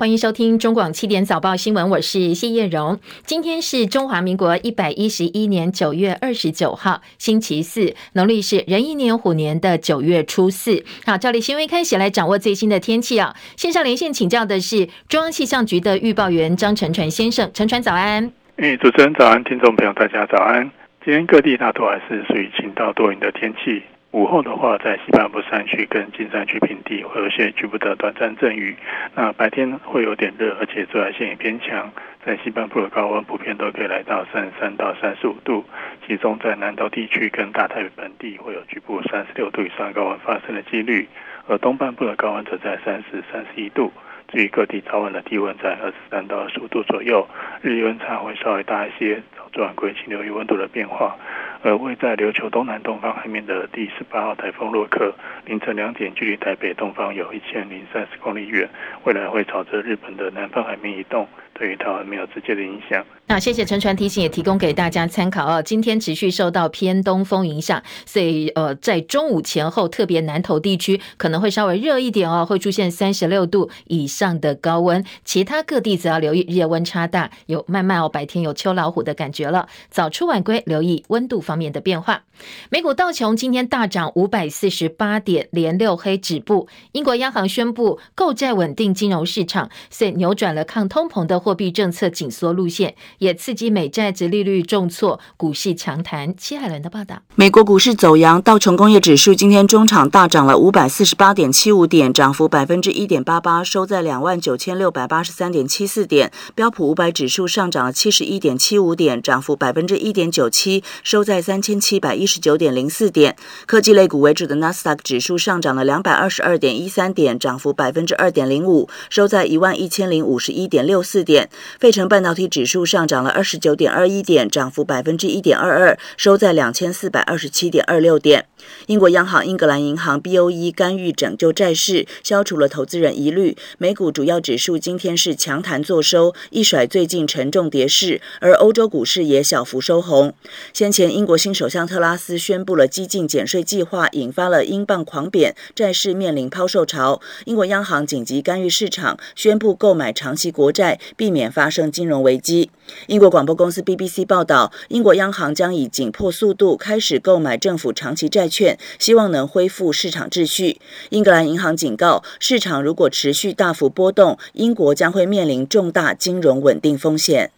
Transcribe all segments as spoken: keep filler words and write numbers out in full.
欢迎收听中广七点早报新闻，我是谢叶荣。今天是中华民国一百一十一年九月二十九号，星期四，农历是壬寅年虎年的九月初四。好，照例新闻开始，来掌握最新的天气啊！线上连线请教的是中央气象局的预报员张成传先生，成传早安。哎，主持人早安，听众朋友大家早安。今天各地大多还是属于晴到多云的天气。午后的话，在西半部山区跟金山区平地会有一些局部的短暂阵雨。那白天会有点热，而且紫外线也偏强。在西半部的高温普遍都可以来到三十三到三十五度，其中在南投地区跟大台北盆地会有局部三十六度以上高温发生的几率，而东半部的高温则在三十、三十一度。至于各地早晚的低温在二十三到二十五度左右，日夜温差会稍微大一些，早中晚归期留意温度的变化。而位在琉球东南东方海面的第十八号台风洛克，凌晨两点距离台北东方有一千零三十公里远，未来会朝着日本的南方海面移动，对于台湾没有直接的影响。那谢谢陈传提醒，也提供给大家参考哦。今天持续受到偏东风影响，所以呃，在中午前后，特别南投地区可能会稍微热一点哦，会出现三十六度以上的高温。其他各地只要留意日夜温差大，有慢慢哦，白天有秋老虎的感觉了。早出晚归，留意温度方面的变化。美股道琼今天大涨五百四十八点，连六黑止步。英国央行宣布购债稳定金融市场，所以扭转了抗通膨的货币政策紧缩路线，也刺激美债殖利率重挫，股市强弹。戚海伦的报道。美国股市走扬，道琼工业指数今天中场大涨了 五百四十八点七五点，涨幅 百分之一点八八， 收在 两万九千六百八十三点七四点。标普五百指数上涨了 七十一点七五点，涨幅 百分之一点九七， 收在 三千七百一十九点零四点。科技类股为主的 纳斯达克 指数上涨了 二百二十二点一三点，涨幅 百分之二点零五， 收在 一万一千零五十一点六四点。费城半导体指数上涨了 二十九点二一点，涨幅 百分之一点二二， 收在 两千四百二十七点二六点。英国央行英格兰银行 B O E 干预拯救债市，消除了投资人疑虑。美股主要指数今天是强弹作收，一甩最近沉重跌势，而欧洲股市也小幅收红。先前英国新首相特拉斯宣布了激进减税计划，引发了英镑狂贬，债市面临抛售潮。英国央行紧急干预市场，宣布购买长期国债，避免发生金融危机。英国广播公司 B B C 报道，英国央行将以紧迫速度开始购买政府长期债券，希望能恢复市场秩序。英格兰银行警告，市场如果持续大幅波动，英国将会面临重大金融稳定风险。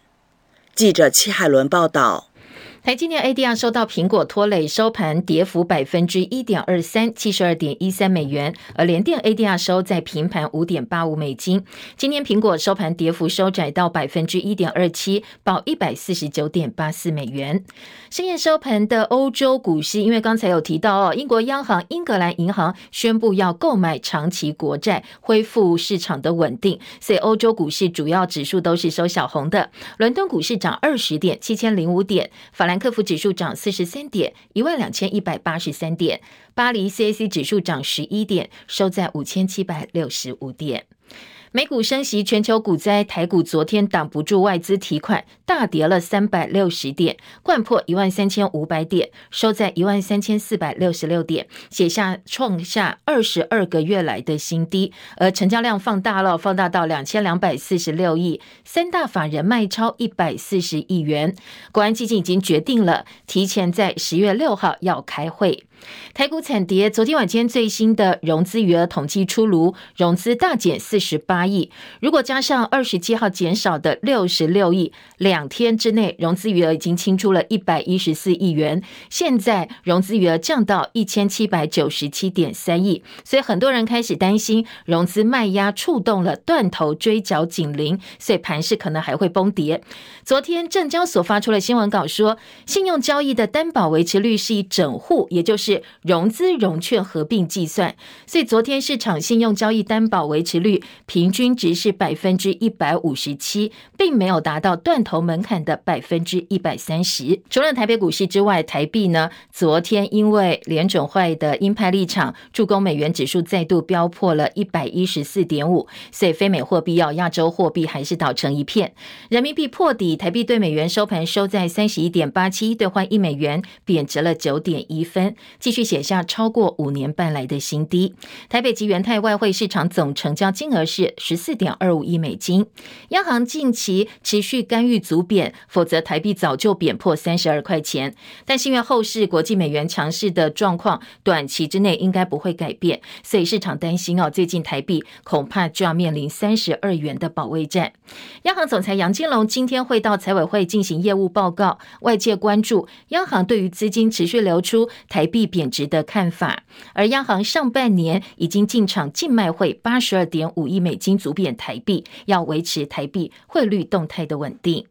记者戚海伦报道。台积电 A D R 收到苹果拖累，收盘跌幅 百分之一点二三， 七十二点一三美元，而联电 A D R 收在平盘 五点八五美金。今天苹果收盘跌幅收窄到 百分之一点二七， 报 一百四十九点八四美元。深夜收盘的欧洲股市，因为刚才有提到哦，英国央行英格兰银行宣布要购买长期国债，恢复市场的稳定，所以欧洲股市主要指数都是收小红的。伦敦股市涨二十点， 七千零五点，法兰法兰克福指数涨四十三点， 一万两千一百八十三点。巴黎 C A C 指数涨十一点，收在五千七百六十五点。美股升息，全球股灾，台股昨天挡不住外资提款，大跌了三百六十点，掼破一万三千五百点，收在一万三千四百六十六点，写下创下二十二个月来的新低。而成交量放大了，放大到两千两百四十六亿，三大法人卖超一百四十亿元。国安基金已经决定了，提前在十月六号要开会。台股惨跌，昨天晚间最新的融资余额统计出炉，融资大减四十八亿，如果加上二十七号减少的六十六亿，两天之内融资余额已经清出了一百一十四亿元，现在融资余额降到 一千七百九十七点三亿，所以很多人开始担心融资卖压触动了断头追缴警铃，所以盘势可能还会崩跌。昨天证交所发出了新闻稿说，信用交易的担保维持率是以整户，也就是融资融券合并计算，所以昨天市场信用交易担保维持率平均值是 百分之一百五十七， 并没有达到断头门槛的 百分之一百三十。 除了台北股市之外，台币呢，昨天因为联准会的鹰派立场，助攻美元指数再度飙破了 一百一十四点五， 所以非美货币要亚洲货币还是倒成一片。人民币破底，台币对美元收盘收在 三十一点八七， 兑换一美元贬值了 九点一分。继续写下超过五年半来的新低。台北及元泰外汇市场总成交金额是 十四点二五亿美金。央行近期持续干预足贬，否则台币早就贬破三十二块钱。但是因为后市国际美元强势的状况短期之内应该不会改变，所以市场担心哦，最近台币恐怕就要面临三十二元的保卫战。央行总裁杨金龙今天会到财委会进行业务报告，外界关注央行对于资金持续流出、台币贬值的看法。而央行上半年已经进场净卖汇 八十二点五亿美金足贬台币，要维持台币汇率动态的稳定。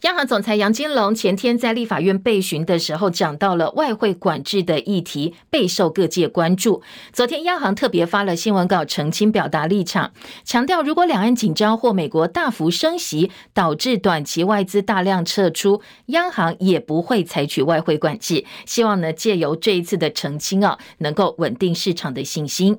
央行总裁杨金龙前天在立法院备询的时候讲到了外汇管制的议题备受各界关注，昨天央行特别发了新闻稿澄清表达立场，强调如果两岸紧张或美国大幅升息导致短期外资大量撤出，央行也不会采取外汇管制，希望呢借由这一次的澄清啊，能够稳定市场的信心。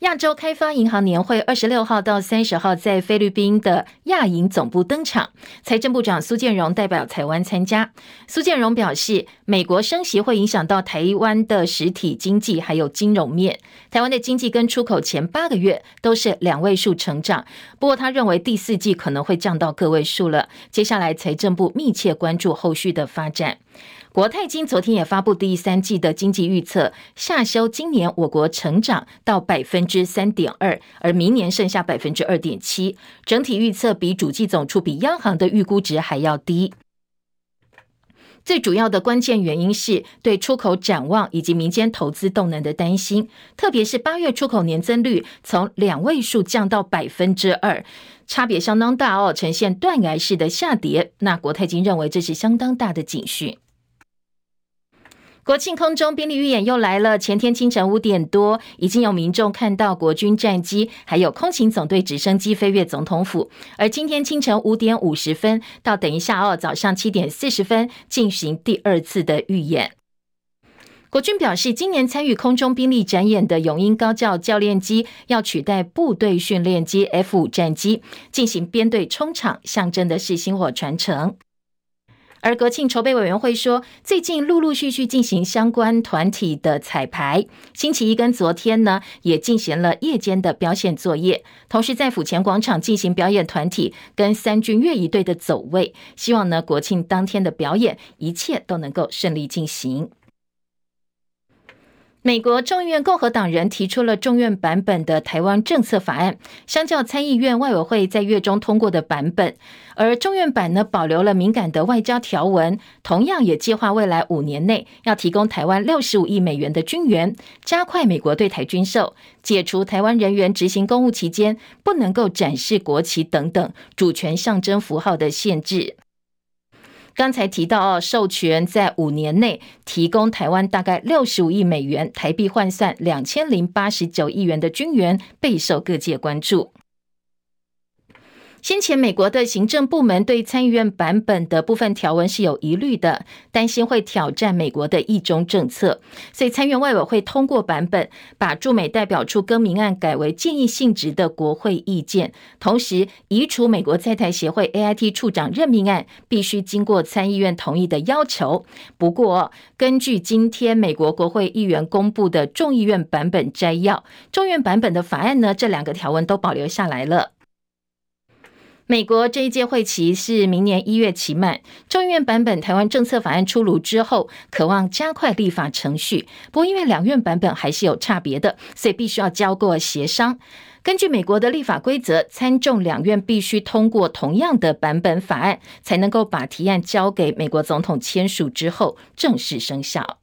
亚洲开发银行年会二十六号到三十号在菲律宾的亚银总部登场，财政部长苏建荣代表台湾参加。苏建荣表示，美国升息会影响到台湾的实体经济还有金融面，台湾的经济跟出口前八个月都是两位数成长，不过他认为第四季可能会降到个位数了，接下来财政部密切关注后续的发展。国泰金昨天也发布第三季的经济预测，下修今年我国成长到 百分之三点二， 而明年剩下 百分之二点七， 整体预测比主计总处比央行的预估值还要低。最主要的关键原因是对出口展望以及民间投资动能的担心，特别是八月出口年增率从两位数降到 百分之二，差别相当大哦，呈现断崖式的下跌，那国泰金认为这是相当大的警讯。国庆空中兵力预演又来了，前天清晨五点多已经有民众看到国军战机还有空勤总队直升机飞越总统府，而今天清晨五点五十分到等一下哦，早上七点四十分进行第二次的预演。国军表示，今年参与空中兵力展演的永鹰高教教练机要取代部队训练机 F 五 战机进行编队冲场，象征的是薪火传承。而国庆筹备委员会说，最近陆陆续续进行相关团体的彩排，星期一跟昨天呢也进行了夜间的表演作业，同时在府前广场进行表演团体跟三军乐仪队的走位，希望呢国庆当天的表演一切都能够顺利进行。美国众议院共和党人提出了众院版本的台湾政策法案，相较参议院外委会在月中通过的版本，而众院版呢保留了敏感的外交条文，同样也计划未来五年内要提供台湾六十五亿美元的军援，加快美国对台军售，解除台湾人员执行公务期间不能够展示国旗等等主权象征符号的限制。刚才提到哦，授权在五年内提供台湾大概六十五亿美元，台币换算两千零八十九亿元的军援，备受各界关注。先前美国的行政部门对参议院版本的部分条文是有疑虑的，担心会挑战美国的一中政策，所以参院外委会通过版本，把驻美代表处更名案改为建议性质的国会意见，同时移除美国在台协会 A I T 处长任命案必须经过参议院同意的要求。不过根据今天美国国会议员公布的众议院版本摘要，众院版本的法案呢，这两个条文都保留下来了。美国这一届会期是明年一月期满，众议院版本台湾政策法案出炉之后，渴望加快立法程序，不过因为两院版本还是有差别的，所以必须要交过协商。根据美国的立法规则，参众两院必须通过同样的版本法案，才能够把提案交给美国总统签署之后正式生效。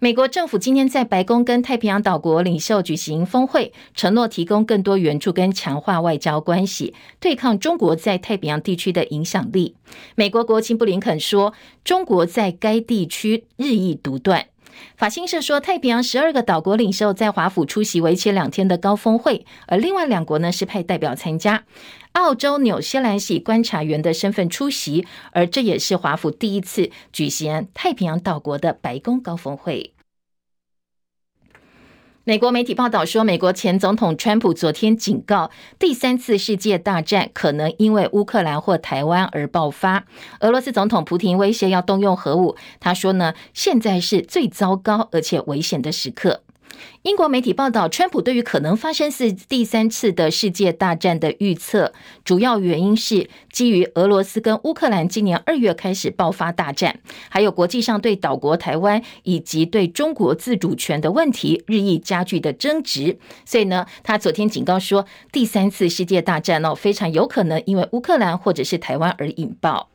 美国政府今天在白宫跟太平洋岛国领袖举行峰会，承诺提供更多援助跟强化外交关系，对抗中国在太平洋地区的影响力。美国国务卿布林肯说，中国在该地区日益独断。法新社说，太平洋十二个岛国领袖在华府出席为期两天的高峰会，而另外两国呢是派代表参加。澳洲、纽西兰是以观察员的身份出席，而这也是华府第一次举行太平洋岛国的白宫高峰会。美国媒体报道说，美国前总统川普昨天警告，第三次世界大战可能因为乌克兰或台湾而爆发。俄罗斯总统普廷威胁要动用核武，他说呢，现在是最糟糕而且危险的时刻。英国媒体报道，川普对于可能发生是第三次的世界大战的预测，主要原因是基于俄罗斯跟乌克兰今年二月开始爆发大战，还有国际上对岛国台湾以及对中国自主权的问题日益加剧的争执。所以呢，他昨天警告说，第三次世界大战哦，非常有可能因为乌克兰或者是台湾而引爆。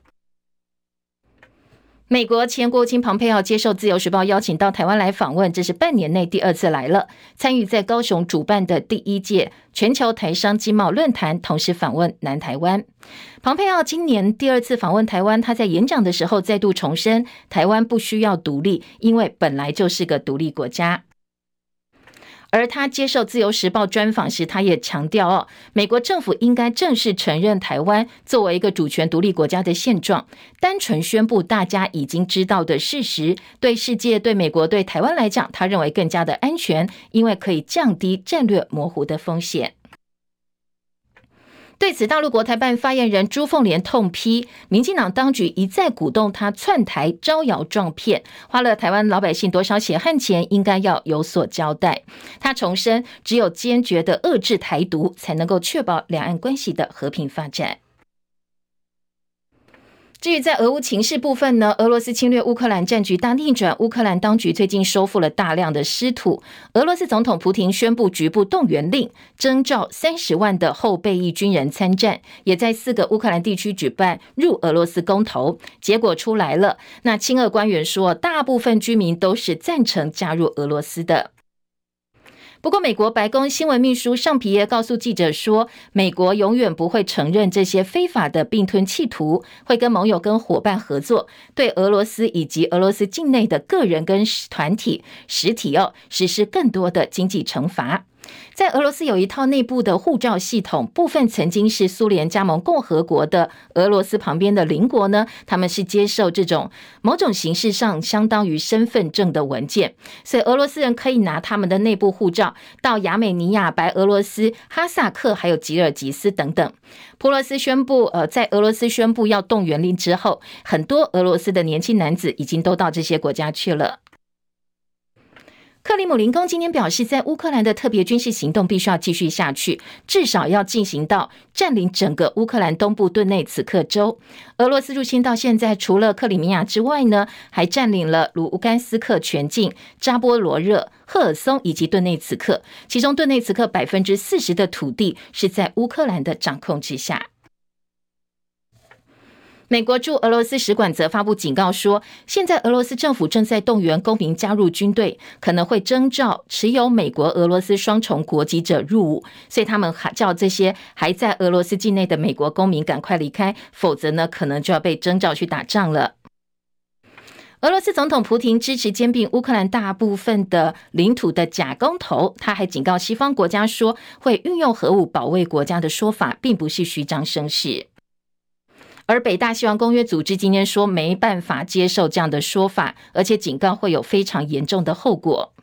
美国前国务卿蓬佩奥接受自由时报邀请到台湾来访问，这是半年内第二次来了，参与在高雄主办的第一届全球台商经贸论坛，同时访问南台湾。蓬佩奥今年第二次访问台湾，他在演讲的时候再度重申，台湾不需要独立，因为本来就是个独立国家。而他接受自由时报专访时，他也强调哦，美国政府应该正式承认台湾作为一个主权独立国家的现状，单纯宣布大家已经知道的事实，对世界、对美国、对台湾来讲，他认为更加的安全，因为可以降低战略模糊的风险。对此，大陆国台办发言人朱凤莲痛批，民进党当局一再鼓动他窜台、招摇撞骗，花了台湾老百姓多少血汗钱，应该要有所交代。他重申，只有坚决的遏制台独，才能够确保两岸关系的和平发展。至于在俄乌情势部分呢，俄罗斯侵略乌克兰战局大逆转，乌克兰当局最近收复了大量的失土。俄罗斯总统普廷宣布局部动员令，征召三十万的后备役军人参战，也在四个乌克兰地区举办入俄罗斯公投，结果出来了。那亲俄官员说，大部分居民都是赞成加入俄罗斯的。不过，美国白宫新闻秘书尚皮耶告诉记者说，美国永远不会承认这些非法的并吞企图，会跟盟友跟伙伴合作，对俄罗斯以及俄罗斯境内的个人跟团体实体哦，实施更多的经济惩罚。在俄罗斯有一套内部的护照系统，部分曾经是苏联加盟共和国的俄罗斯旁边的邻国呢，他们是接受这种某种形式上相当于身份证的文件，所以俄罗斯人可以拿他们的内部护照到亚美尼亚、白俄罗斯、哈萨克还有吉尔吉斯等等。普罗斯宣布呃，在俄罗斯宣布要动员令之后，很多俄罗斯的年轻男子已经都到这些国家去了。克里姆林宫今天表示，在乌克兰的特别军事行动必须要继续下去，至少要进行到占领整个乌克兰东部顿内茨克州。俄罗斯入侵到现在，除了克里米亚之外呢，还占领了卢甘斯克全境、扎波罗热、赫尔松以及顿内茨克，其中顿内茨克 百分之四十 的土地是在乌克兰的掌控之下。美国驻俄罗斯使馆则发布警告说，现在俄罗斯政府正在动员公民加入军队，可能会征召持有美国、俄罗斯双重国籍者入伍，所以他们叫这些还在俄罗斯境内的美国公民赶快离开，否则呢，可能就要被征召去打仗了。俄罗斯总统普廷支持兼并乌克兰大部分的领土的假公投，他还警告西方国家说，会运用核武保卫国家的说法并不是虚张声势。而北大西洋公约组织今天说，没办法接受这样的说法，而且警告会有非常严重的后果。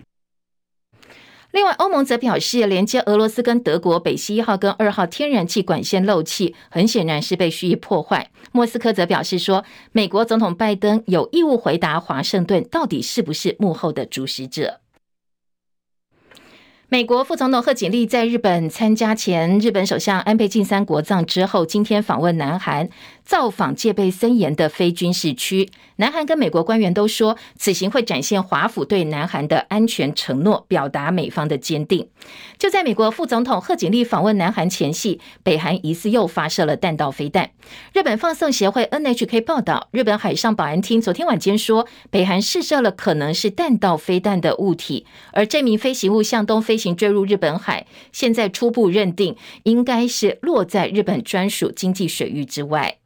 另外，欧盟则表示，连接俄罗斯跟德国北溪一号跟二号天然气管线漏气，很显然是被蓄意破坏。莫斯科则表示说，美国总统拜登有义务回答华盛顿到底是不是幕后的主使者。美国副总统贺锦丽在日本参加前日本首相安倍晋三国葬之后，今天访问南韩，造访戒备森严的非军事区。南韩跟美国官员都说，此行会展现华府对南韩的安全承诺，表达美方的坚定。就在美国副总统贺锦丽访问南韩前夕，北韩疑似又发射了弹道飞弹。日本放送协会 N H K 报道，日本海上保安厅昨天晚间说，北韩试射了可能是弹道飞弹的物体，而这名飞行物向东飞行坠入日本海，现在初步认定应该是落在日本专属经济水域之外。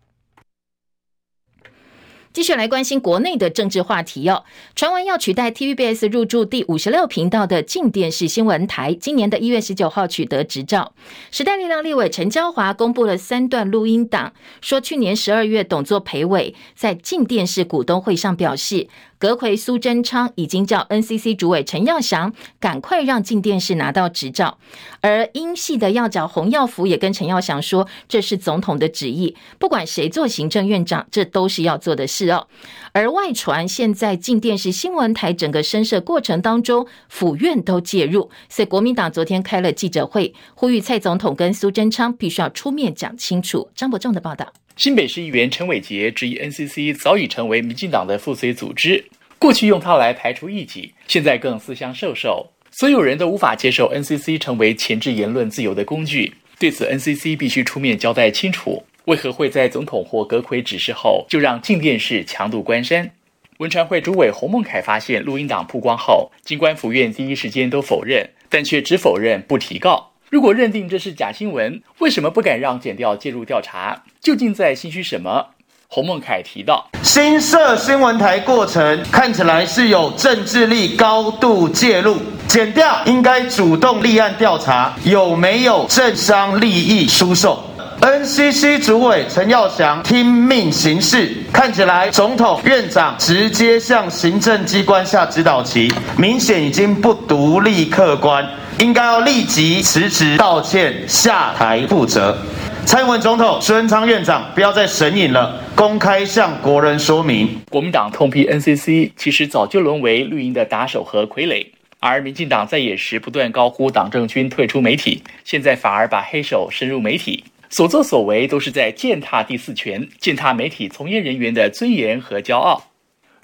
继续来关心国内的政治话题哦。传闻要取代 T V B S 入驻第五十六频道的静电视新闻台，今年的一月十九号取得执照。时代力量立委陈椒华公布了三段录音档，说去年十二月董座培伟在静电视股东会上表示，阁揆苏贞昌已经叫 N C C 主委陈耀祥赶快让静电视拿到执照，而英系的要角洪耀福也跟陈耀祥说，这是总统的旨意，不管谁做行政院长，这都是要做的事哦。而外传现在静电视新闻台整个申设过程当中，府院都介入，所以国民党昨天开了记者会，呼吁蔡总统跟苏贞昌必须要出面讲清楚。张伯仲的报道。新北市议员陈伟杰质疑 N C C 早已成为民进党的附随组织，过去用它来排除异己，现在更私相授受，所有人都无法接受 N C C 成为钳制言论自由的工具。对此 N C C 必须出面交代清楚，为何会在总统或阁揆指示后就让静电视强渡关山。文传会主委洪孟凯发现录音档曝光后，尽管府院第一时间都否认，但却只否认不提告。如果认定这是假新闻，为什么不敢让检调介入调查？究竟在心虚什么？洪孟凯提到，新设新闻台过程看起来是有政治力高度介入，检调应该主动立案调查有没有政商利益输送。N C C 主委陈耀祥听命行事，看起来总统院长直接向行政机关下指导棋，明显已经不独立客观，应该要立即辞职道歉，下台负责。蔡英文总统、苏贞昌院长不要再神隐了，公开向国人说明。国民党痛批 N C C 其实早就沦为绿营的打手和傀儡，而民进党在野时不断高呼党政军退出媒体，现在反而把黑手深入媒体，所作所为都是在践踏第四权，践踏媒体从业人员的尊严和骄傲。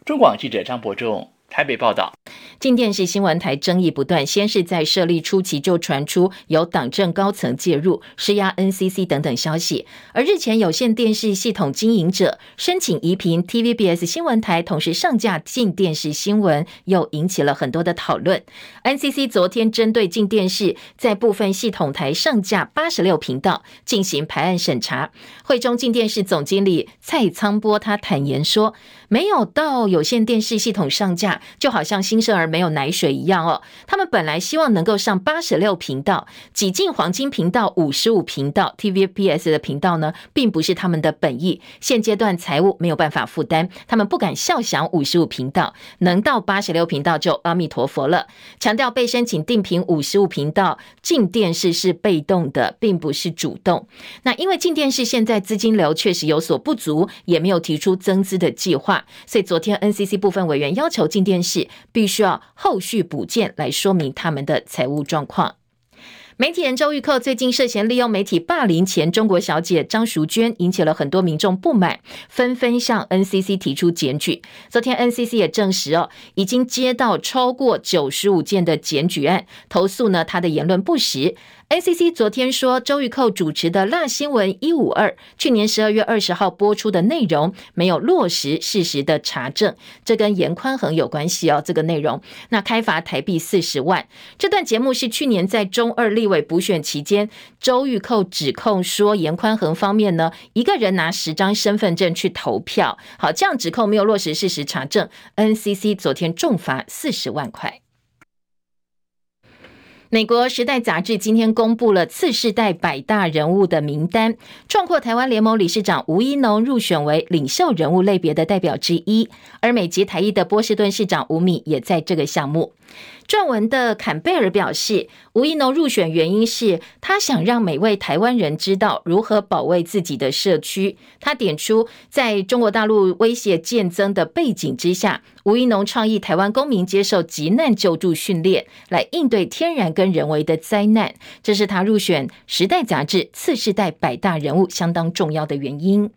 中广记者张伯仲台北报道。静电视新闻台争议不断，先是在设立初期就传出有党政高层介入施压 N C C 等等消息，而日前有线电视系统经营者申请移频 T V B S 新闻台，同时上架静电视新闻，又引起了很多的讨论。 N C C 昨天针对静电视在部分系统台上架八十六频道进行排案审查，会中静电视总经理蔡仓波他坦言说，没有到有线电视系统上架就好像新生儿没有奶水一样哦。他们本来希望能够上八十六频道，挤进黄金频道五十五频道 T V B S 的频道呢，并不是他们的本意，现阶段财务没有办法负担，他们不敢笑想五十五频道，能到八十六频道就阿弥陀佛了。强调被申请定频五十五频道静电视是被动的，并不是主动。那因为静电视现在资金流确实有所不足，也没有提出增资的计划，所以昨天 N C C 部分委员要求静电视必须要后续补件来说明他们的财务状况。媒体人周玉蔻最近涉嫌利用媒体霸凌前中国小姐张淑娟，引起了很多民众不满，纷纷向 N C C 提出检举。昨天 N C C 也证实哦，已经接到超过九十五件的检举案，投诉呢她的言论不实。N C C 昨天说，周玉蔻主持的辣新闻一五二去年十二月二十号播出的内容没有落实事实的查证，这跟严宽恒有关系哦，这个内容那开罚台币四十万。这段节目是去年在中二立委补选期间，周玉蔻指控说严宽恒方面呢，一个人拿十张身份证去投票，好，这样指控没有落实事实查证， N C C 昨天重罚四十万块。美国《时代》杂志今天公布了次世代百大人物的名单，壮阔台湾联盟理事长吴怡农入选为领袖人物类别的代表之一，而美籍台裔的波士顿市长吴敏也在这个项目。撰文的坎贝尔表示，吴怡农入选原因是他想让每位台湾人知道如何保卫自己的社区。他点出，在中国大陆威胁渐增的背景之下，吴怡农倡议台湾公民接受急难救助训练，来应对天然跟人为的灾难。这是他入选《时代》杂志次世代百大人物相当重要的原因。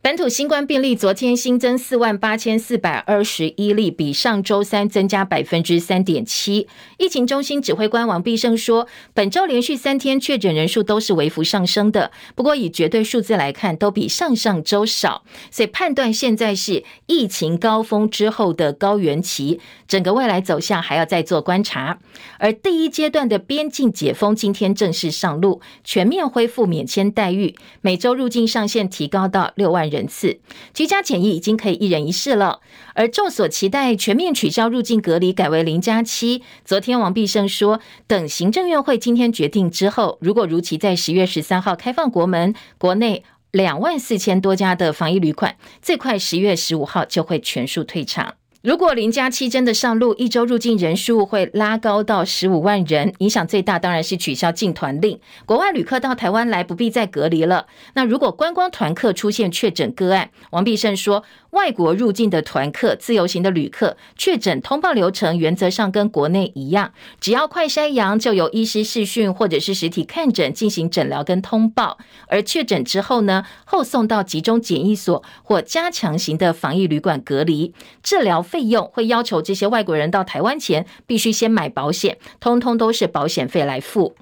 本土新冠病例昨天新增四万八千四百二十一例，比上周三增加 百分之三点七。 疫情中心指挥官王必胜说，本周连续三天确诊人数都是微幅上升的，不过以绝对数字来看都比上上周少，所以判断现在是疫情高峰之后的高原期，整个未来走向还要再做观察。而第一阶段的边境解封今天正式上路，全面恢复免签待遇，每周入境上限提高到六万万人次，居家检疫已经可以一人一室了。而众所期待全面取消入境隔离，改为零加七。昨天王必胜说，等行政院会今天决定之后，如果如期在十月十三号开放国门，国内两万四千多家的防疫旅馆，最快十月十五号就会全数退场。如果零加七真的上路，一周入境人数会拉高到十五万人，影响最大当然是取消进团令，国外旅客到台湾来不必再隔离了。那如果观光团客出现确诊个案，王必胜说，外国入境的团客、自由行的旅客确诊通报流程原则上跟国内一样，只要快筛阳就由医师视讯或者是实体看诊进行诊疗跟通报，而确诊之后呢，后送到集中检疫所或加强型的防疫旅馆隔离，治疗费用会要求这些外国人到台湾前必须先买保险，通通都是保险费来付。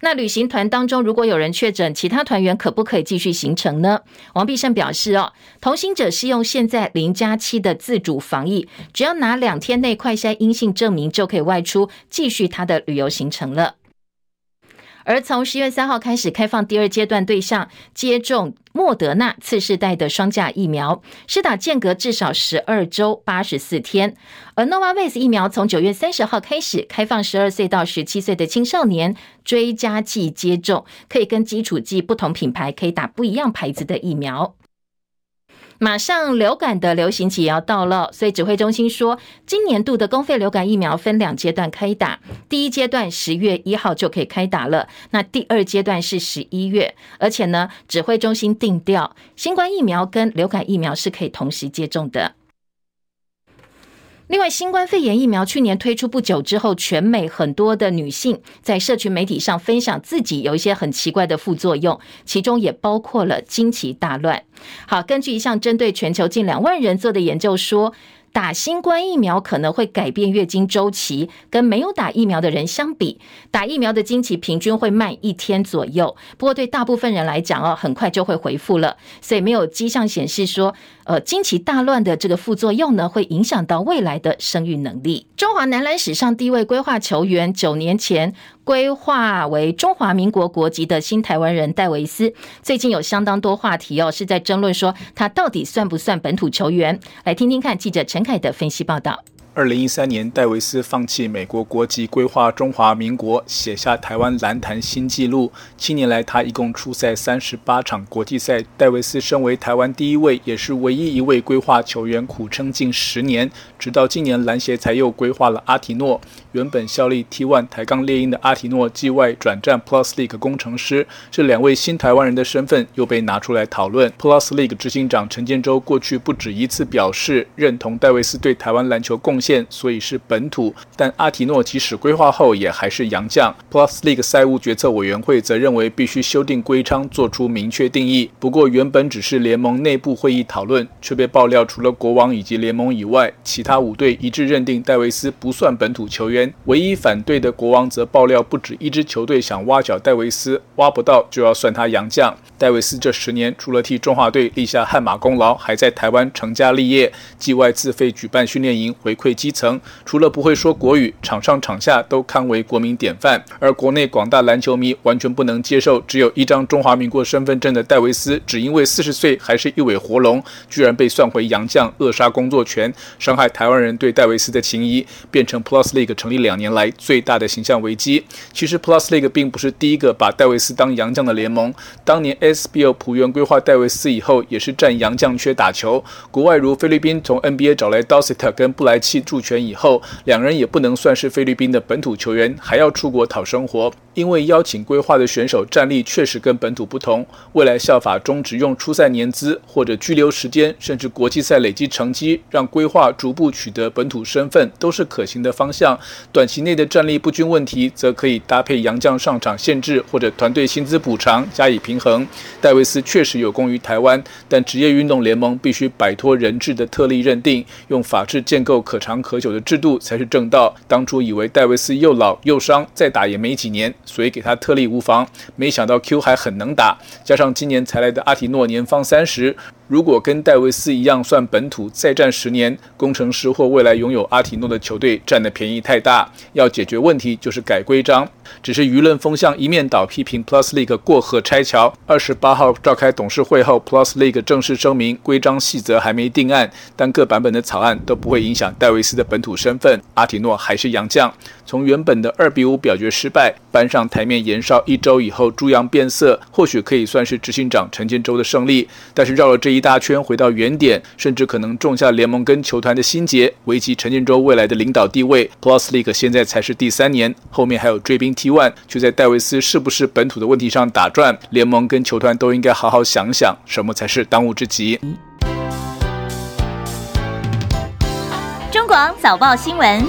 那旅行团当中如果有人确诊，其他团员可不可以继续行程呢？王必胜表示哦，同行者是用现在零加七的自主防疫，只要拿两天内快筛阴性证明就可以外出继续他的旅游行程了。而从十月三号开始开放第二阶段对象接种莫德纳次世代的双价疫苗，施打间隔至少十二周八十四天。而 Novavax 疫苗从九月三十号开始开放十二岁到十七岁的青少年追加剂接种，可以跟基础剂不同品牌可以打不一样牌子的疫苗。马上流感的流行期也要到了，所以指挥中心说，今年度的公费流感疫苗分两阶段开打，第一阶段十月一号就可以开打了，那第二阶段是十一月，而且呢，指挥中心定调，新冠疫苗跟流感疫苗是可以同时接种的。另外，新冠肺炎疫苗去年推出不久之后，全美很多的女性在社群媒体上分享自己有一些很奇怪的副作用，其中也包括了经期大乱。好，根据一项针对全球近两万人做的研究说，打新冠疫苗可能会改变月经周期，跟没有打疫苗的人相比，打疫苗的经期平均会慢一天左右。不过对大部分人来讲哦，很快就会恢复了，所以没有迹象显示说，呃，经期大乱的这个副作用呢，会影响到未来的生育能力。中华男篮史上第一位规划球员，九年前规划为中华民国国籍的新台湾人戴维斯，最近有相当多话题哦，是在争论说他到底算不算本土球员。来听听看记者陈凯的分析报道。二零一三年，戴维斯放弃美国国籍，规划中华民国，写下台湾篮坛新纪录。七年来，他一共出赛三十八场国际赛。戴维斯身为台湾第一位，也是唯一一位规划球员，苦撑近十年，直到今年篮协才又规划了阿提诺。原本效力 T 一 台钢猎鹰的阿提诺，季外转战 Plus League 工程师，这两位新台湾人的身份又被拿出来讨论。Plus League 执行长陈建州过去不止一次表示，认同戴维斯对台湾篮球贡献，所以是本土，但阿提诺即使规划后也还是洋将。 Plus League 赛务决策委员会则认为必须修订规章，做出明确定义。不过原本只是联盟内部会议讨论，却被爆料除了国王以及联盟以外，其他五队一致认定戴维斯不算本土球员。唯一反对的国王则爆料，不止一支球队想挖角戴维斯，挖不到就要算他洋将。戴维斯这十年除了替中华队立下汗马功劳，还在台湾成家立业，季外自费举办训练营回馈基层，除了不会说国语，场上场下都堪为国民典范。而国内广大篮球迷完全不能接受，只有一张中华民国身份证的戴维斯，只因为四十岁还是一尾活龙，居然被算回洋将，扼杀工作权，伤害台湾人对戴维斯的情谊，变成 Plus League 成立两年来最大的形象危机。其实 Plus League 并不是第一个把戴维斯当洋将的联盟，当年 S B O 璞园规划戴维斯以后，也是占洋将缺打球。国外如菲律宾从 N B A 找来 Dossett 跟布莱契驻权以后，两人也不能算是菲律宾的本土球员，还要出国讨生活。因为邀请规划的选手战力确实跟本土不同，未来效法中只用出赛年资或者居留时间，甚至国际赛累积成绩，让规划逐步取得本土身份，都是可行的方向。短期内的战力不均问题，则可以搭配洋将上场限制或者团队薪资补偿加以平衡。戴维斯确实有功于台湾，但职业运动联盟必须摆脱人治的特例认定，用法治建构可长可久的制度才是正道。当初以为戴维斯又老又伤，再打也没几年，所以给他特例无妨，没想到 Q 还很能打，加上今年才来的阿提诺年方三十，如果跟戴维斯一样算本土，再战十年，工程师或未来拥有阿提诺的球队占的便宜太大。要解决问题就是改规章。只是舆论风向一面倒批评 Plus League 过河拆桥。二十八号召开董事会后 ，Plus League 正式声明规章细则还没定案，但各版本的草案都不会影响戴维斯的本土身份，阿提诺还是洋将。从原本的二比五表决失败，搬上台面延烧一周以后，猪羊变色，或许可以算是执行长陈建州的胜利。但是绕了这一大圈回到原点，甚至可能种下联盟跟球团的心结，危及陈建州未来的领导地位。 Plus League 现在才是第三年，后面还有追兵 T 一， 却在戴维斯是不是本土的问题上打转，联盟跟球团都应该好好想想什么才是当务之急。中广早报新闻。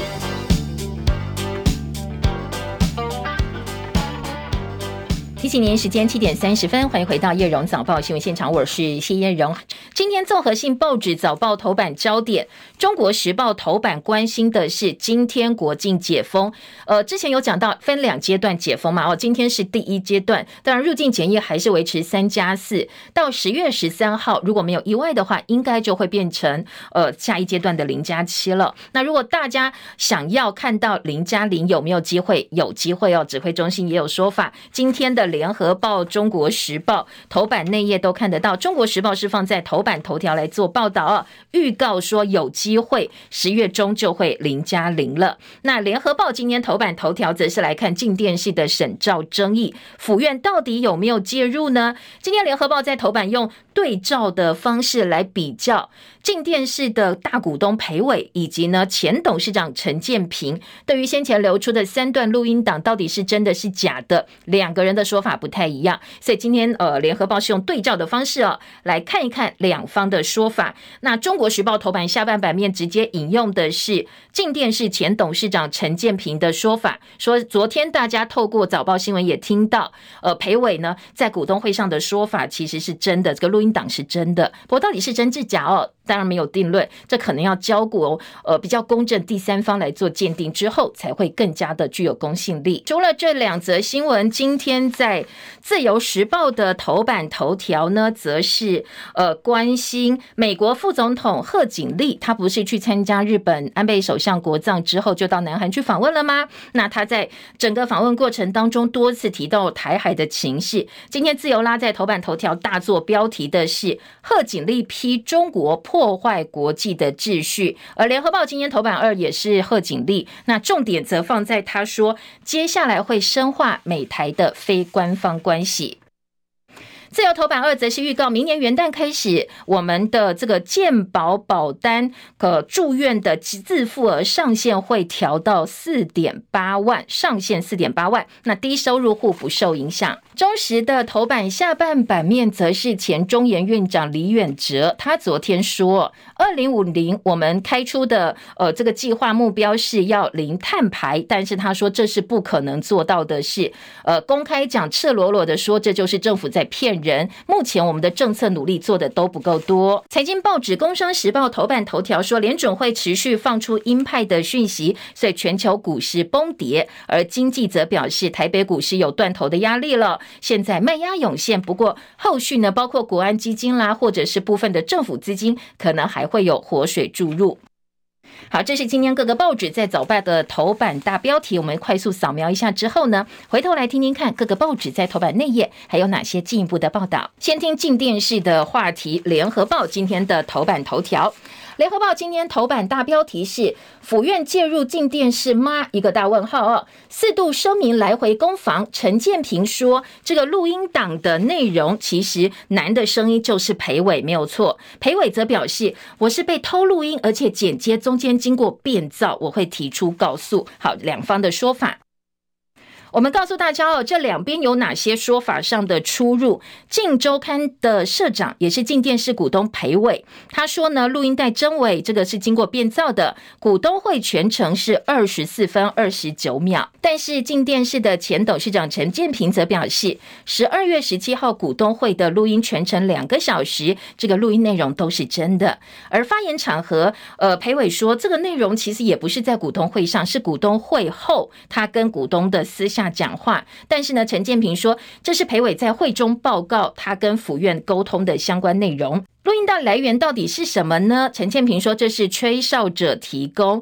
提醒您，时间七点三十分，欢迎回到叶荣早报新闻现场，我是谢叶荣。今天综合性报纸早报头版焦点，《中国时报》头版关心的是今天国境解封。呃，之前有讲到分两阶段解封嘛，哦，今天是第一阶段，当然入境检疫还是维持三加四，到十月十三号，如果没有意外的话，应该就会变成呃下一阶段的零加七了。那如果大家想要看到零加零有没有机会，有机会哦，指挥中心也有说法，今天的。联合报、中国时报头版内页都看得到，中国时报是放在头版头条来做报道啊，预告说有机会十月中就会零加零了。那联合报今天头版头条则是来看进电系的审照争议，府院到底有没有介入呢？今天联合报在头版用对照的方式来比较进电系的大股东裴伟以及呢前董事长陈建平，对于先前流出的三段录音档到底是真的是假的，两个人的说说法不太一样，所以今天呃，联合报是用对照的方式哦，来看一看两方的说法。那中国时报头版下半版面直接引用的是进电视前董事长陈建平的说法，说昨天大家透过早报新闻也听到，呃，裴伟呢在股东会上的说法其实是真的，这个录音档是真的，不过到底是真是假哦，当然没有定论，这可能要交股呃比较公正第三方来做鉴定之后，才会更加的具有公信力。除了这两则新闻，今天在在自由时报的头版头条呢，则是呃关心美国副总统贺锦丽，他不是去参加日本安倍首相国葬之后就到南韩去访问了吗？那他在整个访问过程当中多次提到台海的情势。今天自由拉在头版头条大作标题的是贺锦丽批中国破坏国际的秩序，而联合报今天头版二也是贺锦丽，那重点则放在他说接下来会深化美台的非官方关系。自由头版二则是预告，明年元旦开始，我们的这个健保保单可住院的自付额上限会调到 四点八万，上限 四点八万，那低收入户不受影响。中时的头版下半版面则是前中研院长李远哲，他昨天说二零五零我们开出的呃这个计划目标是要零碳排，但是他说这是不可能做到的事，呃公开讲赤裸裸的说这就是政府在骗人，目前我们的政策努力做的都不够多。财经报纸工商时报头版头条说联准会持续放出鹰派的讯息，所以全球股市崩跌，而经济则表示台北股市有断头的压力了，现在卖压涌现，不过后续呢，包括国安基金啦，或者是部分的政府资金，可能还会有活水注入。好，这是今天各个报纸在早报的头版大标题，我们快速扫描一下之后呢，回头来听听看各个报纸在头版内页还有哪些进一步的报道。先听进电视的话题，联合报今天的头版头条。联合报今天头版大标题是府院介入进电视吗？一个大问号哦。四度声明来回攻防，陈建平说这个录音档的内容其实男的声音就是裴伟没有错，裴伟则表示我是被偷录音，而且剪接中间经过变造，我会提出告诉。好，两方的说法。我们告诉大家哦，这两边有哪些说法上的出入。镜周刊的社长也是进电视股东裴伟，他说呢，录音带真伪这个是经过变造的，股东会全程是二十四分二十九秒。但是进电视的前董事长陈建平则表示，十二月十七号股东会的录音全程两个小时，这个录音内容都是真的。而发言场合，呃，裴伟说这个内容其实也不是在股东会上，是股东会后他跟股东的私下下讲话，但是呢，陈建平说这是裴伟在会中报告他跟府院沟通的相关内容。录音带来源到底是什么呢？陈建平说这是吹哨者提供，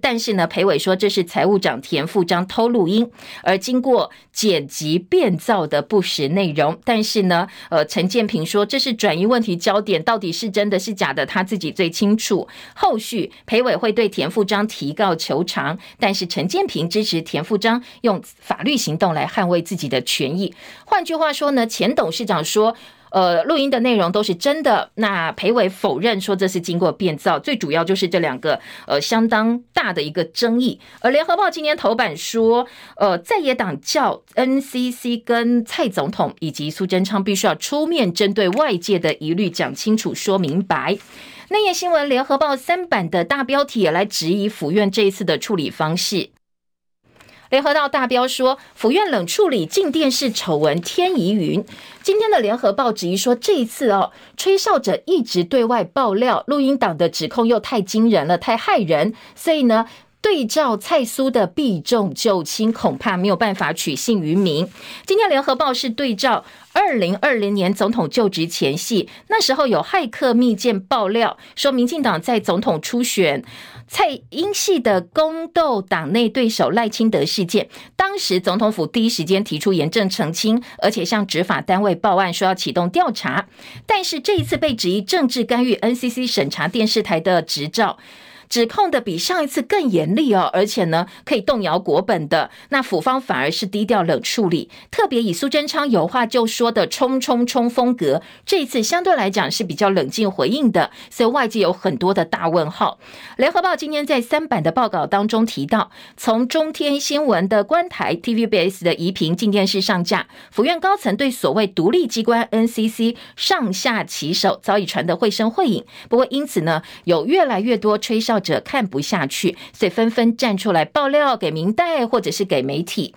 但是呢，裴伟说这是财务长田富章偷录音，而经过剪辑变造的不实内容。但是呢，呃，陈建平说这是转移问题焦点，到底是真的是假的，他自己最清楚。后续裴伟会对田富章提告求偿，但是陈建平支持田富章用法律行动来捍卫自己的权益。换句话说呢，前董事长说呃，录音的内容都是真的，那裴伟否认说这是经过变造，最主要就是这两个呃相当大的一个争议。而联合报今天头版说，呃，在野党叫 N C C 跟蔡总统以及苏贞昌必须要出面针对外界的疑虑讲清楚说明白。内页新闻联合报三版的大标题也来质疑府院这一次的处理方式。联合报大标说，府院冷处理进电视丑闻天疑云。今天的联合报质疑说，这一次哦，吹哨者一直对外爆料，录音党的指控又太惊人了，太骇人，所以呢，对照蔡苏的避重就轻，恐怕没有办法取信于民。今天联合报是对照二零二零年总统就职前夕，那时候有骇客密件爆料说，民进党在总统初选蔡英系的宫斗党内对手赖清德事件，当时总统府第一时间提出严正澄清，而且向执法单位报案说要启动调查。但是这一次被质疑政治干预 N C C 审查电视台的执照，指控的比上一次更严厉哦，而且呢可以动摇国本的，那府方反而是低调冷处理，特别以苏贞昌有话就说的冲冲冲风格，这一次相对来讲是比较冷静回应的，所以外界有很多的大问号。联合报今天在三版的报告当中提到，从中天新闻的观台 T V B S 的移屏进电视上架，府院高层对所谓独立机关 N C C 上下其手，早已传得绘声绘影。不过因此呢，有越来越多吹哨者看不下去，所以纷纷站出来爆料给民代或者是给媒体。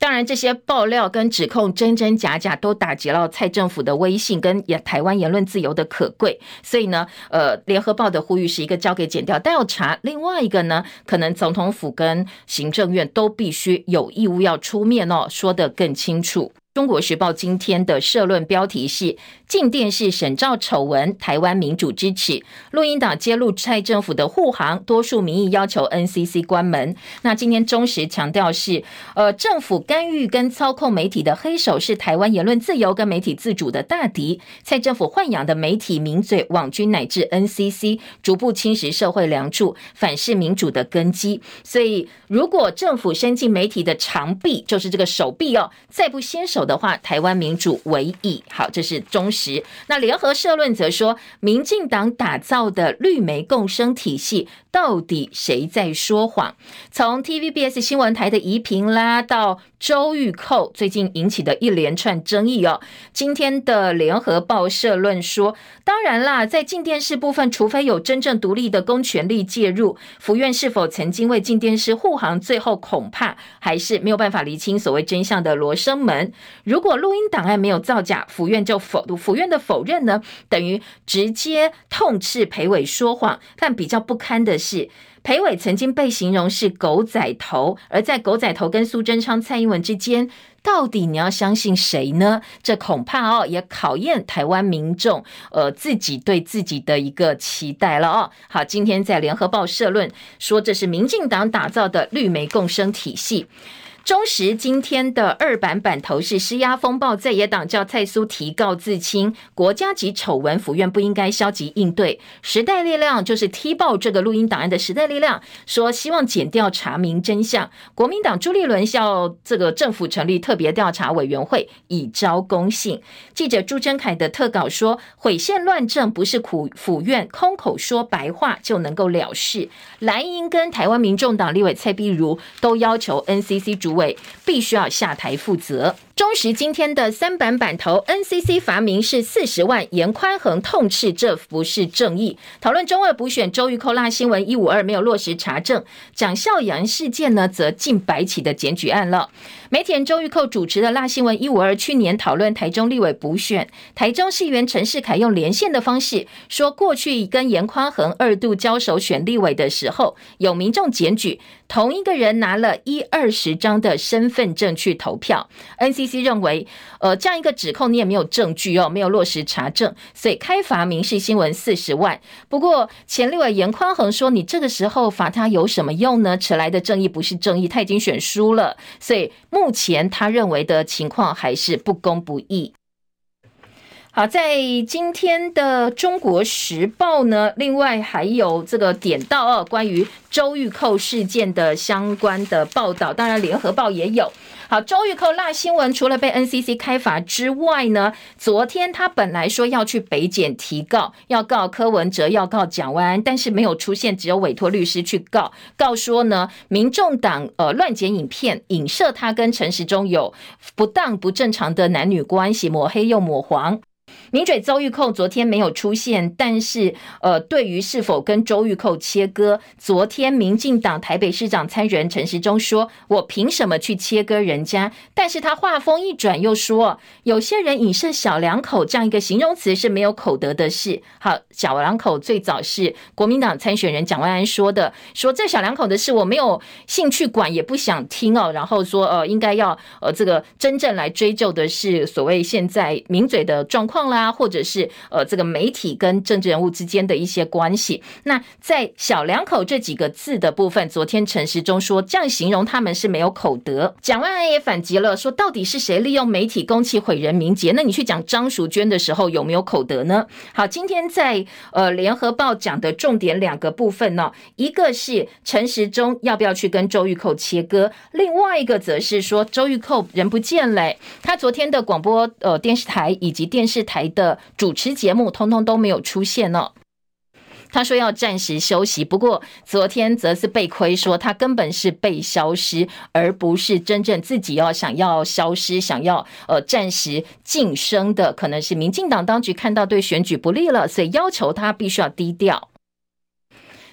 当然这些爆料跟指控真真假假，都打击到蔡政府的威信跟台湾言论自由的可贵。所以呢，呃，联合报的呼吁是一个交给检调调查，另外一个呢，可能总统府跟行政院都必须有义务要出面哦，说得更清楚。中国时报今天的社论标题是进电视审照丑闻，台湾民主之耻，录音党揭露蔡政府的护航，多数民意要求 N C C 关门。那今天中时强调是呃，政府干预跟操控媒体的黑手是台湾言论自由跟媒体自主的大敌，蔡政府豢养的媒体名嘴网军乃至 N C C 逐步侵蚀社会梁柱，反噬民主的根基。所以如果政府伸进媒体的长臂，就是这个手臂哦，再不先手的话，台湾民主为矣。好，这是中时。那联合社论则说，民进党打造的绿媒共生体系，到底谁在说谎？从 T V B S 新闻台的移屏啦，到周玉蔻最近引起的一连串争议哦。今天的联合报社论说，当然啦，在进电视部分，除非有真正独立的公权力介入，府院是否曾经为进电视护航，最后恐怕还是没有办法厘清所谓真相的罗生门。如果录音档案没有造假，府院就否府院的否认呢，等于直接痛斥裴伟说谎。但比较不堪的是，裴伟曾经被形容是狗仔头，而在狗仔头跟苏贞昌、蔡英文之间，到底你要相信谁呢？这恐怕哦，也考验台湾民众呃自己对自己的一个期待了哦。好，今天在联合报社论说，这是民进党打造的绿媒共生体系。中时今天的二版版头是施压风暴，在野党叫蔡苏提告自清，国家级丑闻，府院不应该消极应对。时代力量就是踢爆这个录音档案的时代力量，说希望检调查明真相。国民党朱立伦向这个政府成立特别调查委员会，以昭公信。记者朱贞凯的特稿说，毁宪乱政不是府院空口说白话就能够了事。蓝营跟台湾民众党立委蔡壁如都要求 N C C 主委必须要下台负责。中时今天的三版版头 ，N C C 罚民事四十万，严宽恒痛斥这不是正义。讨论中二补选，周玉蔻辣新闻一五二没有落实查证，蒋孝严事件呢，则近百起的检举案了。媒体人周玉蔻主持的辣新闻一五二去年讨论台中立委补选，台中市议员陈世凯用连线的方式说，过去跟严宽恒二度交手选立委的时候，有民众检举同一个人拿了一二十张方的身份证去投票。 N C C 认为呃，这样一个指控你也没有证据哦，没有落实查证，所以开罚民事新闻四十万。不过前立委严宽恒说，你这个时候罚他有什么用呢？迟来的正义不是正义，他已经选输了，所以目前他认为的情况还是不公不义。好，在今天的中国时报呢，另外还有这个点到啊，关于周玉蔻事件的相关的报道，当然联合报也有。好，周玉蔻辣新闻除了被 N C C 开罚之外呢，昨天他本来说要去北检提告，要告柯文哲，要告蒋万安，但是没有出现，只有委托律师去告，告说呢，民众党呃乱剪影片，影射他跟陈时中有不当不正常的男女关系，抹黑又抹黄。名嘴周玉蔻昨天没有出现，但是呃，对于是否跟周玉蔻切割，昨天民进党台北市长参选人陈时中说，我凭什么去切割人家？但是他话锋一转又说，有些人影射小两口这样一个形容词是没有口德的事。好，小两口最早是国民党参选人蒋万安说的，说这小两口的事我没有兴趣管，也不想听哦。然后说呃，应该要呃这个真正来追究的是所谓现在名嘴的状况啦，或者是呃，这个媒体跟政治人物之间的一些关系。那在小两口这几个字的部分，昨天陈时中说这样形容他们是没有口德。蒋万安也反击了，说到底是谁利用媒体攻击毁人名节？那你去讲张淑娟的时候有没有口德呢？好，今天在呃联合报讲的重点两个部分呢、哦，一个是陈时中要不要去跟周玉蔻切割，另外一个则是说周玉蔻人不见了、欸，他昨天的广播呃电视台以及电视台的主持节目通通都没有出现哦。他说要暂时休息，不过昨天则是被亏说他根本是被消失，而不是真正自己要想要消失，想要呃暂时晋升的，可能是民进党当局看到对选举不利了，所以要求他必须要低调。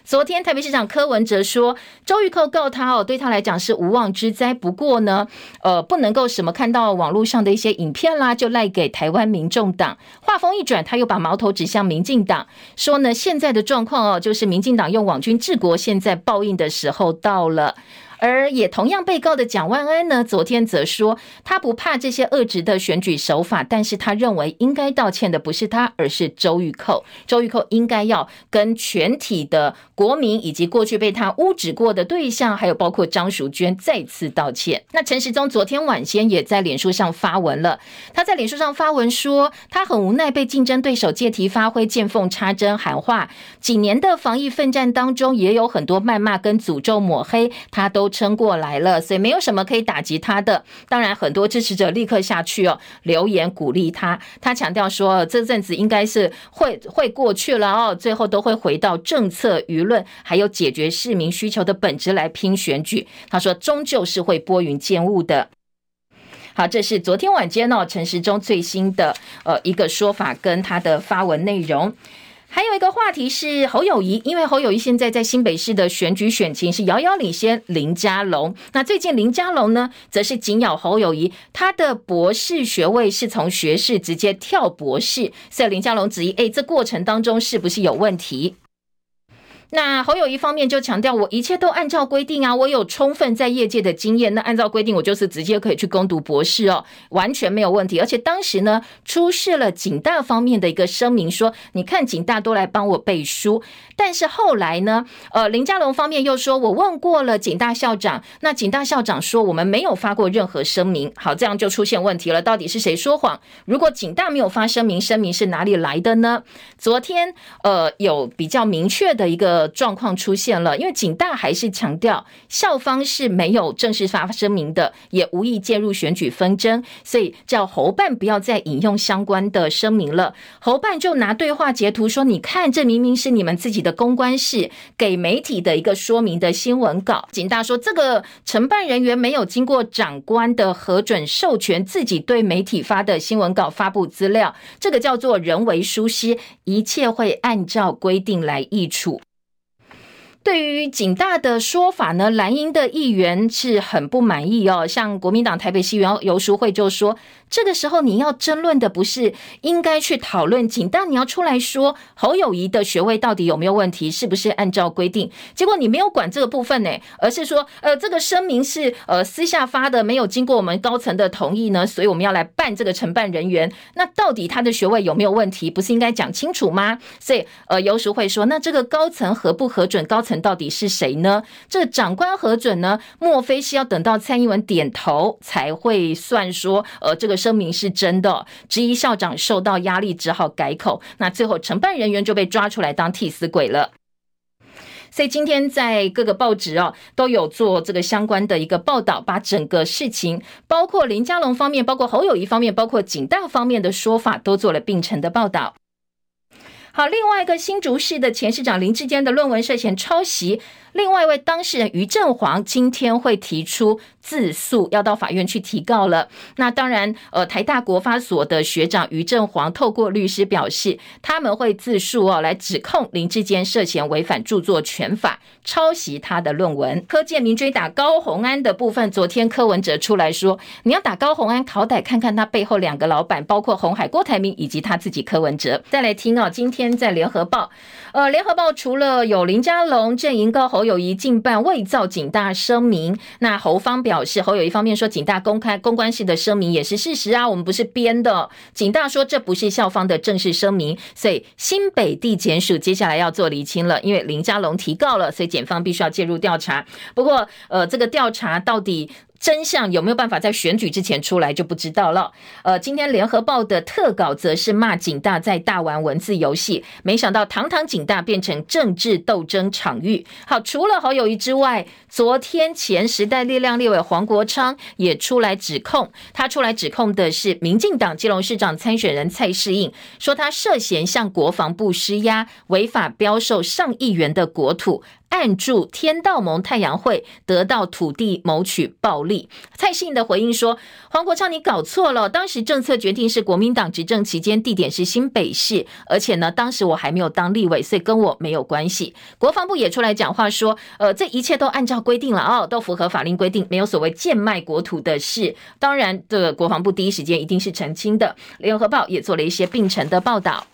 昨天台北市长柯文哲说，周玉蔻告他哦，对他来讲是无妄之灾。不过呢，呃，不能够什么看到网络上的一些影片啦，就赖给台湾民众党。话锋一转，他又把矛头指向民进党，说呢，现在的状况哦，就是民进党用网军治国，现在报应的时候到了。而也同样被告的蒋万安呢，昨天则说他不怕这些恶质的选举手法，但是他认为应该道歉的不是他，而是周玉蔻。周玉蔻应该要跟全体的国民以及过去被他污指过的对象，还有包括张淑娟再次道歉。那陈时中昨天晚间也在脸书上发文了，他在脸书上发文说，他很无奈被竞争对手借题发挥，见缝插针喊话。几年的防疫奋战当中，也有很多谩骂跟诅咒抹黑，他都。都撑过来了，所以没有什么可以打击他的。当然很多支持者立刻下去哦，留言鼓励他。他强调说这阵子应该是 会, 会过去了哦，最后都会回到政策舆论还有解决市民需求的本质来拼选举。他说终究是会拨云见雾的。好，这是昨天晚间哦，陈时中最新的呃一个说法跟他的发文内容。还有一个话题是侯友宜，因为侯友宜现在在新北市的选举选情是遥遥领先林佳龙。那最近林佳龙呢，则是紧咬侯友宜，他的博士学位是从学士直接跳博士，所以林佳龙质疑，哎，这过程当中是不是有问题？那侯友宜方面就强调，我一切都按照规定啊，我有充分在业界的经验，那按照规定我就是直接可以去攻读博士哦，完全没有问题。而且当时呢，出示了警大方面的一个声明说，你看警大都来帮我背书。但是后来呢，呃，林佳龙方面又说，我问过了警大校长，那警大校长说我们没有发过任何声明。好，这样就出现问题了，到底是谁说谎？如果警大没有发声明，声明是哪里来的呢？昨天呃有比较明确的一个呃，状况出现了，因为警大还是强调校方是没有正式发声明的，也无意介入选举纷争，所以叫侯办不要再引用相关的声明了。侯办就拿对话截图说：“你看，这明明是你们自己的公关室给媒体的一个说明的新闻稿。”警大说：“这个承办人员没有经过长官的核准授权，自己对媒体发的新闻稿发布资料，这个叫做人为疏失，一切会按照规定来议处。”对于警大的说法呢，蓝营的议员是很不满意哦。像国民党台北市议员游淑慧就说，这个时候你要争论的不是应该去讨论仅，但你要出来说侯友宜的学位到底有没有问题，是不是按照规定，结果你没有管这个部分呢、欸，而是说呃，这个声明是呃私下发的，没有经过我们高层的同意呢，所以我们要来办这个承办人员，那到底他的学位有没有问题，不是应该讲清楚吗？所以呃，游淑慧说，那这个高层核不核准，高层到底是谁呢？这个长官核准呢，莫非是要等到蔡英文点头才会算说呃，这个声明是真的、哦、质疑校长受到压力只好改口，那最后承办人员就被抓出来当替死鬼了。所以今天在各个报纸哦都有做这个相关的一个报道，把整个事情包括林佳龙方面，包括侯友宜方面，包括警大方面的说法都做了并成的报道。好，另外一个新竹市的前市长林智坚的论文涉嫌抄袭，另外一位当事人余正煌今天会提出自诉，要到法院去提告了。那当然呃，台大国发所的学长余正煌透过律师表示，他们会自诉哦，来指控林智坚涉嫌违反著作权法，抄袭他的论文。柯建铭追打高虹安的部分，昨天柯文哲出来说，你要打高虹安，好歹看看他背后两个老板，包括鸿海郭台铭以及他自己柯文哲。再来听哦，今天在联合报，呃，联合报除了有林佳龙阵营告侯友宜近半伪造警大声明，那侯方表示，侯友宜方面说警大公开公关式的声明也是事实啊，我们不是编的。警大说这不是校方的正式声明，所以新北地检署接下来要做厘清了，因为林佳龙提告了，所以检方必须要介入调查。不过，呃，这个调查到底真相有没有办法在选举之前出来就不知道了。呃，今天联合报的特稿则是骂警大在大玩文字游戏，没想到堂堂警大变成政治斗争场域。好，除了侯友宜之外，昨天前时代力量立委黄国昌也出来指控，他出来指控的是民进党基隆市长参选人蔡适应，说他涉嫌向国防部施压，违法标售上亿元的国土，按住天道盟太阳会得到土地谋取暴利。蔡适应的回应说，黄国昌你搞错了，当时政策决定是国民党执政期间，地点是新北市，而且呢当时我还没有当立委，所以跟我没有关系。国防部也出来讲话说，呃，这一切都按照规定了哦，都符合法令规定，没有所谓贱卖国土的事。当然这个国防部第一时间一定是澄清的。联合报也做了一些并陈的报道。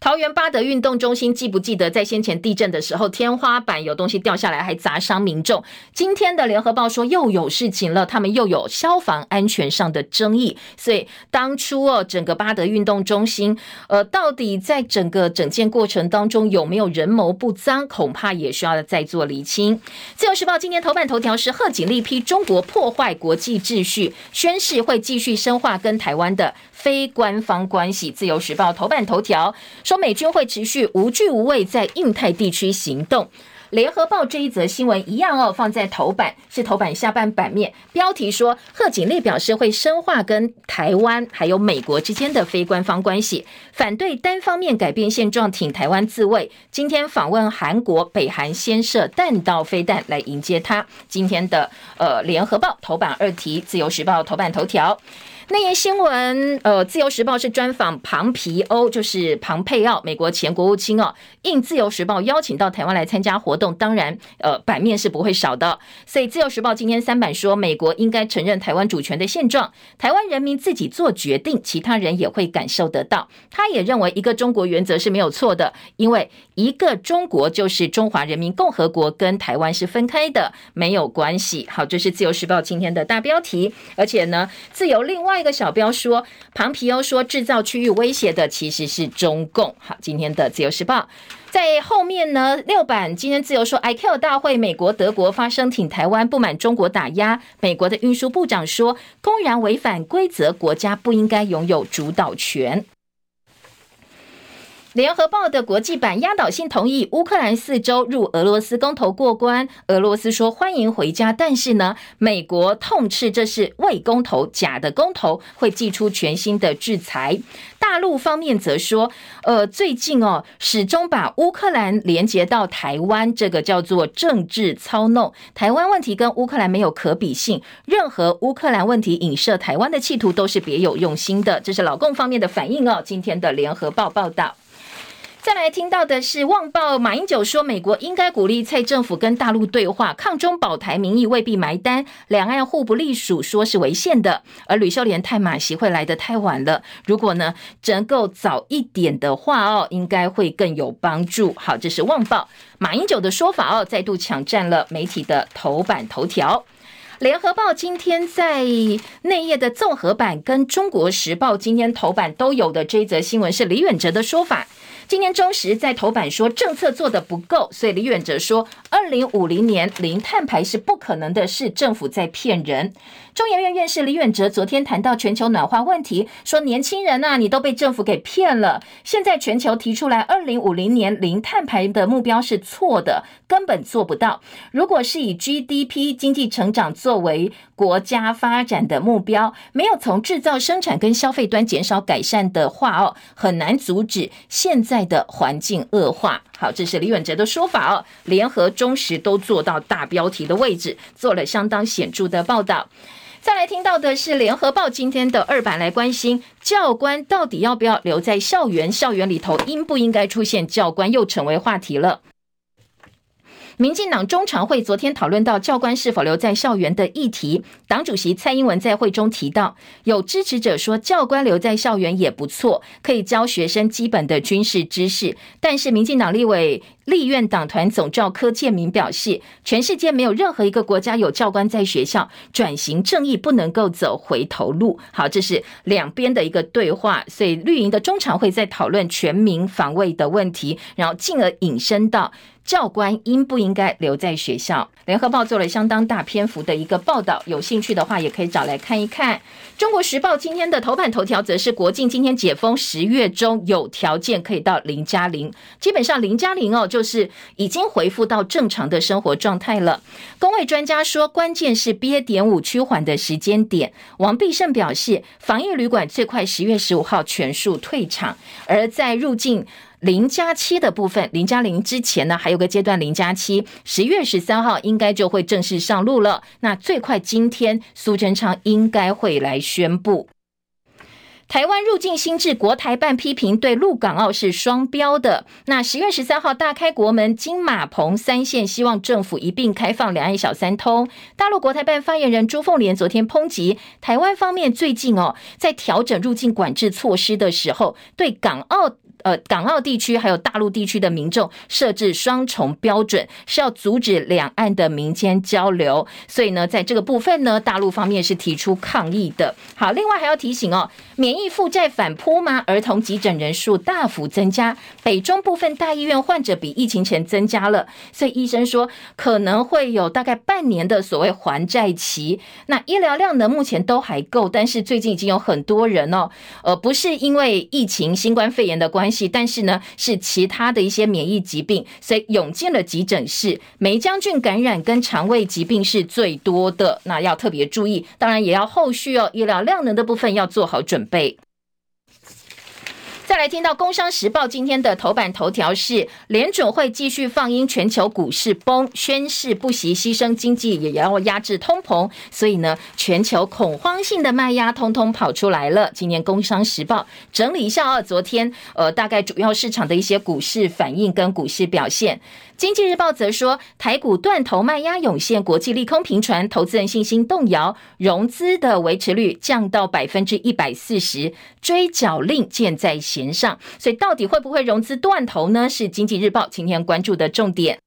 桃园八德运动中心，记不记得在先前地震的时候，天花板有东西掉下来，还砸伤民众。今天的联合报说又有事情了，他们又有消防安全上的争议。所以当初哦，整个八德运动中心，呃，到底在整个整建过程当中有没有人谋不臧，恐怕也需要再做厘清。自由时报今天头版头条是贺锦丽批中国破坏国际秩序，宣示会继续深化跟台湾的非官方关系。自由时报头版头条说美军会持续无惧无畏在印太地区行动。联合报这一则新闻一样哦，放在头版，是头版下半版面，标题说贺锦丽表示会深化跟台湾还有美国之间的非官方关系，反对单方面改变现状，挺台湾自卫。今天访问韩国，北韩先射弹道飞弹来迎接他。今天的呃联合报头版二题，自由时报头版头条。内页新闻，呃，《自由时报》是专访庞皮欧，就是庞佩奥，美国前国务卿哦，应《自由时报》邀请到台湾来参加活动，当然，呃，版面是不会少的。所以，《自由时报》今天三版说，美国应该承认台湾主权的现状，台湾人民自己做决定，其他人也会感受得到。他也认为一个中国原则是没有错的，因为一个中国就是中华人民共和国跟台湾是分开的，没有关系。好，这是《自由时报》今天的大标题，而且呢，自由另外。另外一个小标说，庞皮欧说制造区域威胁的其实是中共。好，今天的自由时报在后面呢，六版今天自由说 I C A O 大会，美国德国发声挺台湾，不满中国打压。美国的运输部长说，公然违反规则，国家不应该拥有主导权。联合报的国际版压倒性同意乌克兰四周入俄罗斯公投过关，俄罗斯说欢迎回家，但是呢，美国痛斥这是伪公投，假的公投，会祭出全新的制裁。大陆方面则说，呃，最近哦，始终把乌克兰连接到台湾，这个叫做政治操弄。台湾问题跟乌克兰没有可比性，任何乌克兰问题影射台湾的企图都是别有用心的。这是老共方面的反应哦。今天的联合报报道。再来听到的是旺报马英九说，美国应该鼓励蔡政府跟大陆对话，抗中保台民意未必埋单，两岸互不隶属说是违宪的。而吕秀莲太马席会来得太晚了，如果呢能够早一点的话哦，应该会更有帮助。好，这是旺报马英九的说法哦，再度抢占了媒体的头版头条。联合报今天在内页的综合版跟中国时报今天头版都有的这一则新闻是李远哲的说法。今天中时在头版说政策做得不够，所以李远哲说二零五零年零碳排是不可能的事，政府在骗人。中研院院士李远哲昨天谈到全球暖化问题，说年轻人啊，你都被政府给骗了，现在全球提出来二零五零年零碳排的目标是错的，根本做不到。如果是以 G D P 经济成长做作为国家发展的目标，没有从制造生产跟消费端减少改善的话哦，很难阻止现在的环境恶化。好，这是李远哲的说法哦，联合中时都做到大标题的位置，做了相当显著的报道。再来听到的是联合报今天的二版来关心教官到底要不要留在校园，校园里头应不应该出现教官又成为话题了。民进党中常会昨天讨论到教官是否留在校园的议题，党主席蔡英文在会中提到，有支持者说教官留在校园也不错，可以教学生基本的军事知识，但是民进党立委立院党团总召柯建铭表示，全世界没有任何一个国家有教官在学校，转型正义不能够走回头路。好，这是两边的一个对话，所以绿营的中常会在讨论全民防卫的问题，然后进而引申到教官应不应该留在学校。联合报做了相当大篇幅的一个报道，有兴趣的话也可以找来看一看。中国时报今天的头版头条则是国境今天解封，十月中有条件可以到零加零，基本上零加零哦，就是已经恢复到正常的生活状态了。公卫专家说，关键是 B A 点五 趋缓的时间点。王必胜表示，防疫旅馆最快十月十五号全数退场，而在入境零加七的部分，零加零之前呢，还有个阶段零加七，十月十三号应该就会正式上路了。那最快今天苏贞昌应该会来宣布。台湾入境新制，国台办批评对陆港澳是双标的。那十月十三号大开国门，金马澎三县希望政府一并开放两岸小三通。大陆国台办发言人朱凤莲昨天抨击台湾方面最近哦，在调整入境管制措施的时候，对港澳呃，港澳地区还有大陆地区的民众设置双重标准，是要阻止两岸的民间交流，所以呢，在这个部分呢，大陆方面是提出抗议的。好，另外还要提醒哦，免疫负债反扑吗？儿童急诊人数大幅增加，北中部分大医院患者比疫情前增加了，所以医生说可能会有大概半年的所谓还债期。那医疗量呢，目前都还够，但是最近已经有很多人哦，呃，不是因为疫情新冠肺炎的关系，但是呢，是其他的一些免疫疾病，所以涌进了急诊室。黴漿菌感染跟肠胃疾病是最多的，那要特别注意。当然，也要后续哦，医疗量能的部分要做好准备。再来听到《工商时报》今天的头版头条是联准会继续放鹰，全球股市崩，宣示不惜牺牲经济也要压制通膨，所以呢，全球恐慌性的卖压通通跑出来了。今天《工商时报》整理一下啊，昨天呃大概主要市场的一些股市反应跟股市表现。经济日报则说，台股断头卖压涌现，国际利空频传，投资人信心动摇，融资的维持率降到 百分之一百四十， 追缴令箭在弦上，所以到底会不会融资断头呢？是经济日报今天关注的重点。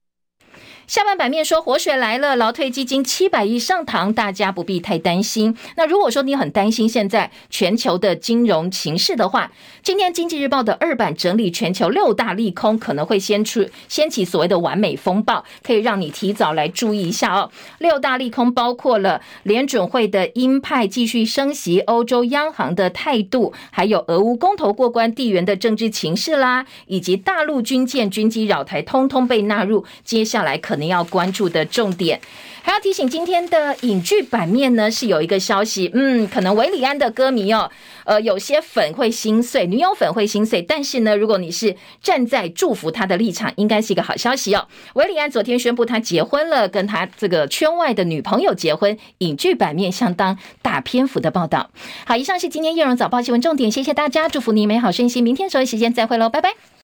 下半版面说活水来了，劳退基金七百亿上堂，大家不必太担心。那如果说你很担心现在全球的金融情势的话，今天经济日报的二版整理全球六大利空可能会先出掀起所谓的完美风暴，可以让你提早来注意一下哦。六大利空包括了联准会的鹰派继续升息，欧洲央行的态度，还有俄乌公投过关，地缘的政治情势啦，以及大陆军舰军机扰台，通通被纳入接下来可可能要关注的重点。还要提醒今天的影剧版面呢，是有一个消息，嗯，可能韦礼安的歌迷哦，呃，有些粉会心碎，女友粉会心碎，但是呢，如果你是站在祝福他的立场，应该是一个好消息哦。韦礼安昨天宣布他结婚了，跟他这个圈外的女朋友结婚，影剧版面相当大篇幅的报道。好，以上是今天叶荣早报新闻重点，谢谢大家，祝福你美好身心，明天同一时间再会喽，拜拜。